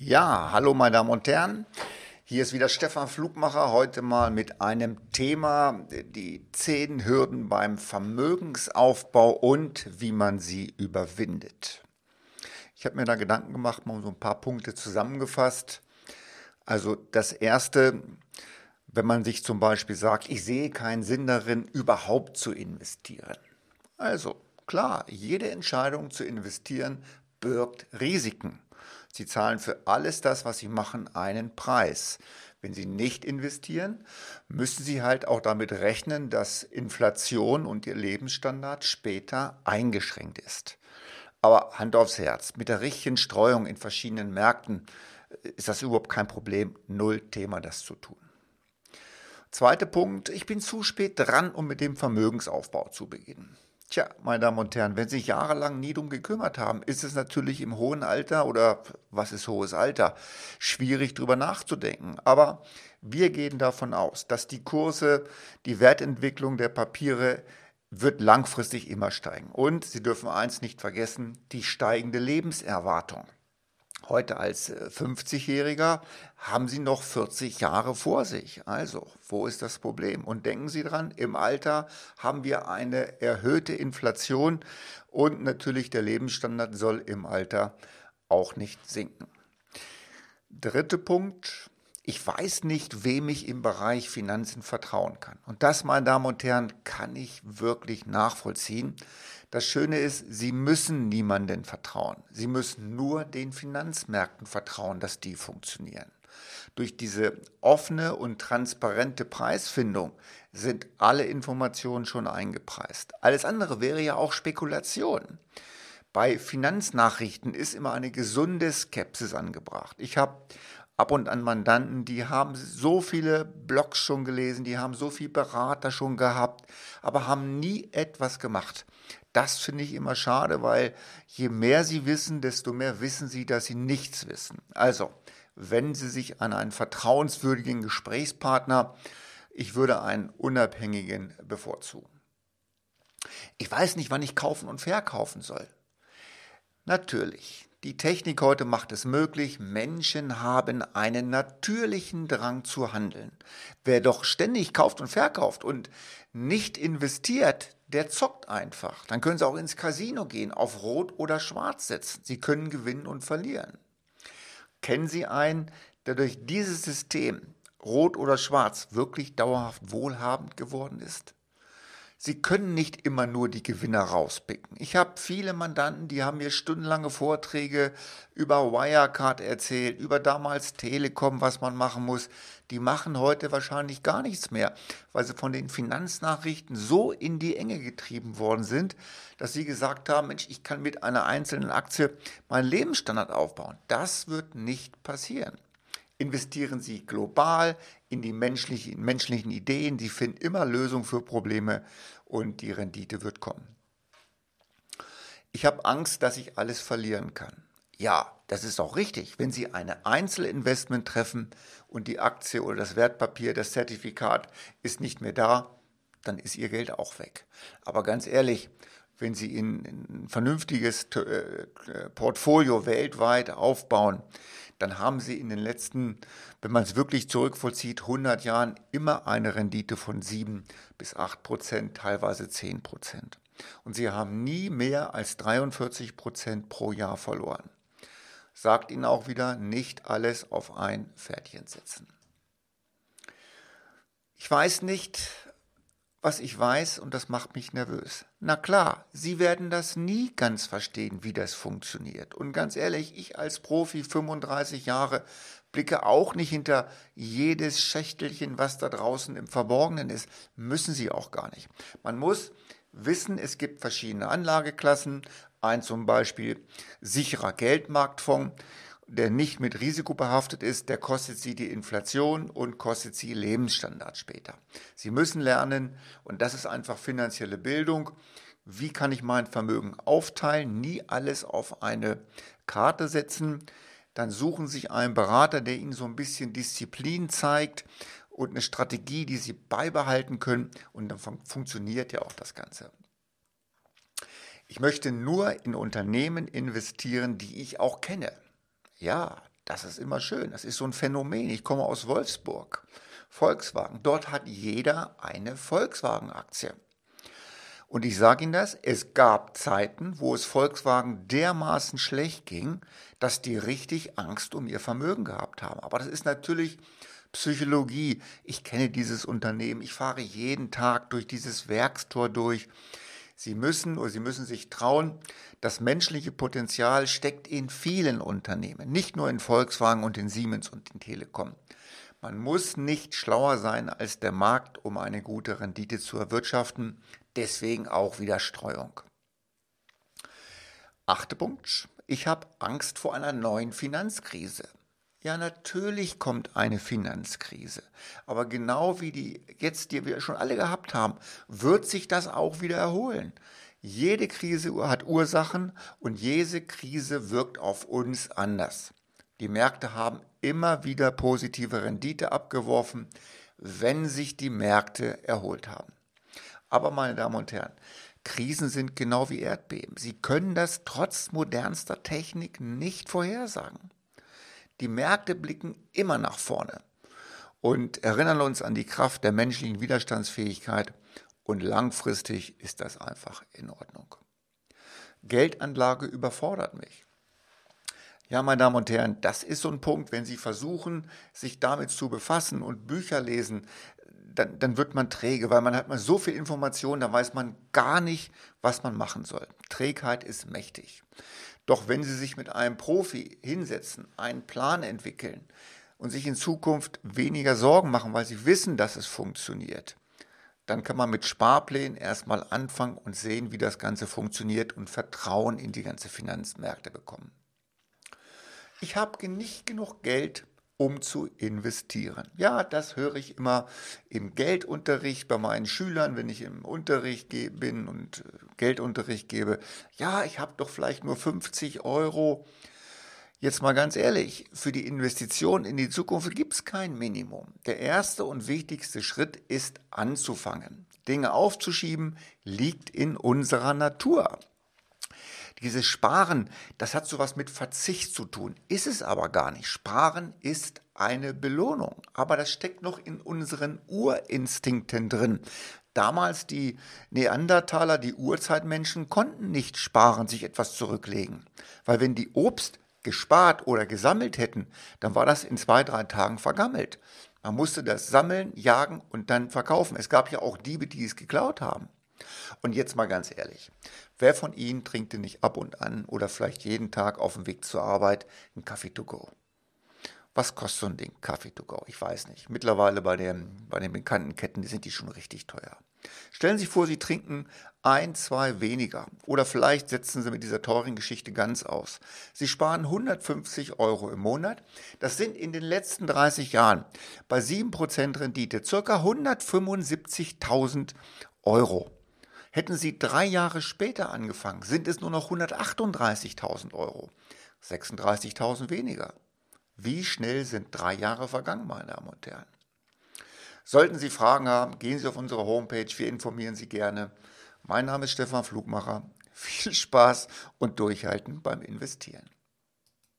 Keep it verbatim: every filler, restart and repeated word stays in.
Ja, hallo meine Damen und Herren, hier ist wieder Stefan Flugmacher, heute mal mit einem Thema, die zehn Hürden beim Vermögensaufbau und wie man sie überwindet. Ich habe mir da Gedanken gemacht, mal so ein paar Punkte zusammengefasst. Also das Erste, wenn man sich zum Beispiel sagt, ich sehe keinen Sinn darin, überhaupt zu investieren. Also klar, jede Entscheidung zu investieren birgt Risiken. Sie zahlen für alles das, was sie machen, einen Preis. Wenn sie nicht investieren, müssen sie halt auch damit rechnen, dass Inflation und ihr Lebensstandard später eingeschränkt ist. Aber Hand aufs Herz, mit der richtigen Streuung in verschiedenen Märkten ist das überhaupt kein Problem, null Thema das zu tun. Zweiter Punkt, ich bin zu spät dran, um mit dem Vermögensaufbau zu beginnen. Tja, meine Damen und Herren, wenn Sie sich jahrelang nie drum gekümmert haben, ist es natürlich im hohen Alter oder was ist hohes Alter, schwierig drüber nachzudenken. Aber wir gehen davon aus, dass die Kurse, die Wertentwicklung der Papiere wird langfristig immer steigen. Und Sie dürfen eins nicht vergessen, die steigende Lebenserwartung. Heute als fünfzigjähriger haben Sie noch vierzig Jahre vor sich. Also, wo ist das Problem? Und denken Sie dran, im Alter haben wir eine erhöhte Inflation und natürlich der Lebensstandard soll im Alter auch nicht sinken. Dritter Punkt. Ich weiß nicht, wem ich im Bereich Finanzen vertrauen kann. Und das, meine Damen und Herren, kann ich wirklich nachvollziehen. Das Schöne ist, Sie müssen niemandem vertrauen. Sie müssen nur den Finanzmärkten vertrauen, dass die funktionieren. Durch diese offene und transparente Preisfindung sind alle Informationen schon eingepreist. Alles andere wäre ja auch Spekulation. Bei Finanznachrichten ist immer eine gesunde Skepsis angebracht. Ich habe ab und an Mandanten, die haben so viele Blogs schon gelesen, die haben so viele Berater schon gehabt, aber haben nie etwas gemacht. Das finde ich immer schade, weil je mehr sie wissen, desto mehr wissen sie, dass sie nichts wissen. Also, wenn Sie sich an einen vertrauenswürdigen Gesprächspartner, ich würde einen unabhängigen bevorzugen. Ich weiß nicht, wann ich kaufen und verkaufen soll. Natürlich. Die Technik heute macht es möglich, Menschen haben einen natürlichen Drang zu handeln. Wer doch ständig kauft und verkauft und nicht investiert, der zockt einfach. Dann können Sie auch ins Casino gehen, auf Rot oder Schwarz setzen. Sie können gewinnen und verlieren. Kennen Sie einen, der durch dieses System, Rot oder Schwarz, wirklich dauerhaft wohlhabend geworden ist? Sie können nicht immer nur die Gewinner rauspicken. Ich habe viele Mandanten, die haben mir stundenlange Vorträge über Wirecard erzählt, über damals Telekom, was man machen muss. Die machen heute wahrscheinlich gar nichts mehr, weil sie von den Finanznachrichten so in die Enge getrieben worden sind, dass sie gesagt haben, Mensch, ich kann mit einer einzelnen Aktie meinen Lebensstandard aufbauen. Das wird nicht passieren. Investieren Sie global in die menschlichen, menschlichen Ideen. Sie finden immer Lösungen für Probleme und die Rendite wird kommen. Ich habe Angst, dass ich alles verlieren kann. Ja, das ist auch richtig. Wenn Sie eine Einzelinvestment treffen und die Aktie oder das Wertpapier, das Zertifikat ist nicht mehr da, dann ist Ihr Geld auch weg. Aber ganz ehrlich, wenn Sie ein vernünftiges Portfolio weltweit aufbauen, dann haben Sie in den letzten, wenn man es wirklich zurückvollzieht, hundert Jahren immer eine Rendite von sieben bis acht Prozent, teilweise zehn Prozent. Und Sie haben nie mehr als dreiundvierzig Prozent pro Jahr verloren. Sagt Ihnen auch wieder, nicht alles auf ein Pferdchen setzen. Ich weiß nicht, was ich weiß, und das macht mich nervös. Na klar, Sie werden das nie ganz verstehen, wie das funktioniert. Und ganz ehrlich, ich als Profi, fünfunddreißig Jahre, blicke auch nicht hinter jedes Schächtelchen, was da draußen im Verborgenen ist. Müssen Sie auch gar nicht. Man muss wissen, es gibt verschiedene Anlageklassen. Ein zum Beispiel sicherer Geldmarktfonds, der nicht mit Risiko behaftet ist, der kostet Sie die Inflation und kostet Sie Lebensstandard später. Sie müssen lernen, und das ist einfach finanzielle Bildung, wie kann ich mein Vermögen aufteilen, nie alles auf eine Karte setzen. Dann suchen Sie sich einen Berater, der Ihnen so ein bisschen Disziplin zeigt und eine Strategie, die Sie beibehalten können, und dann fun- funktioniert ja auch das Ganze. Ich möchte nur in Unternehmen investieren, die ich auch kenne. Ja, Das ist immer schön. Das ist so ein Phänomen. Ich komme aus Wolfsburg. Volkswagen. Dort hat jeder eine Volkswagen-Aktie. Und ich sage Ihnen das, es gab Zeiten, wo es Volkswagen dermaßen schlecht ging, dass die richtig Angst um ihr Vermögen gehabt haben. Aber das ist natürlich Psychologie. Ich kenne dieses Unternehmen, ich fahre jeden Tag durch dieses Werkstor durch. Sie müssen oder Sie müssen sich trauen, das menschliche Potenzial steckt in vielen Unternehmen, nicht nur in Volkswagen und in Siemens und in Telekom. Man muss nicht schlauer sein als der Markt, um eine gute Rendite zu erwirtschaften. Deswegen auch wieder Streuung. Achter Punkt. Ich habe Angst vor einer neuen Finanzkrise. Ja, natürlich kommt eine Finanzkrise. Aber genau wie die jetzt, die wir schon alle gehabt haben, wird sich das auch wieder erholen. Jede Krise hat Ursachen und jede Krise wirkt auf uns anders. Die Märkte haben immer wieder positive Rendite abgeworfen, wenn sich die Märkte erholt haben. Aber meine Damen und Herren, Krisen sind genau wie Erdbeben. Sie können das trotz modernster Technik nicht vorhersagen. Die Märkte blicken immer nach vorne und erinnern uns an die Kraft der menschlichen Widerstandsfähigkeit und langfristig ist das einfach in Ordnung. Geldanlage überfordert mich. Ja, meine Damen und Herren, das ist so ein Punkt, wenn Sie versuchen, sich damit zu befassen und Bücher lesen, dann, dann wird man träge, weil man hat mal so viel Information, da weiß man gar nicht, was man machen soll. Trägheit ist mächtig. Doch wenn Sie sich mit einem Profi hinsetzen, einen Plan entwickeln und sich in Zukunft weniger Sorgen machen, weil Sie wissen, dass es funktioniert, dann kann man mit Sparplänen erstmal anfangen und sehen, wie das Ganze funktioniert und Vertrauen in die ganzen Finanzmärkte bekommen. Ich habe nicht genug Geld, um zu investieren. Ja, das höre ich immer im Geldunterricht bei meinen Schülern, wenn ich im Unterricht ge- bin und Geldunterricht gebe. Ja, ich habe doch vielleicht nur fünfzig Euro. Jetzt mal ganz ehrlich, für die Investition in die Zukunft gibt es kein Minimum. Der erste und wichtigste Schritt ist anzufangen. Dinge aufzuschieben liegt in unserer Natur. Dieses Sparen, das hat sowas mit Verzicht zu tun, ist es aber gar nicht. Sparen ist eine Belohnung, aber das steckt noch in unseren Urinstinkten drin. Damals die Neandertaler, die Urzeitmenschen konnten nicht sparen, sich etwas zurücklegen, weil wenn die Obst gespart oder gesammelt hätten, dann war das in zwei, drei Tagen vergammelt. Man musste das sammeln, jagen und dann verkaufen. Es gab ja auch Diebe, die es geklaut haben. Und jetzt mal ganz ehrlich, wer von Ihnen trinkt denn nicht ab und an oder vielleicht jeden Tag auf dem Weg zur Arbeit einen Kaffee to go? Was kostet so ein Ding, Kaffee to go? Ich weiß nicht. Mittlerweile bei, dem, bei den bekannten Ketten sind die schon richtig teuer. Stellen Sie sich vor, Sie trinken ein, zwei weniger oder vielleicht setzen Sie mit dieser teuren Geschichte ganz aus. Sie sparen hundertfünfzig Euro im Monat. Das sind in den letzten dreißig Jahren bei sieben Prozent Rendite ca. hundertfünfundsiebzigtausend Euro. Hätten Sie drei Jahre später angefangen, sind es nur noch hundertachtunddreißigtausend Euro, sechsunddreißigtausend weniger. Wie schnell sind drei Jahre vergangen, meine Damen und Herren? Sollten Sie Fragen haben, gehen Sie auf unsere Homepage, wir informieren Sie gerne. Mein Name ist Stefan Flugmacher, viel Spaß und Durchhalten beim Investieren.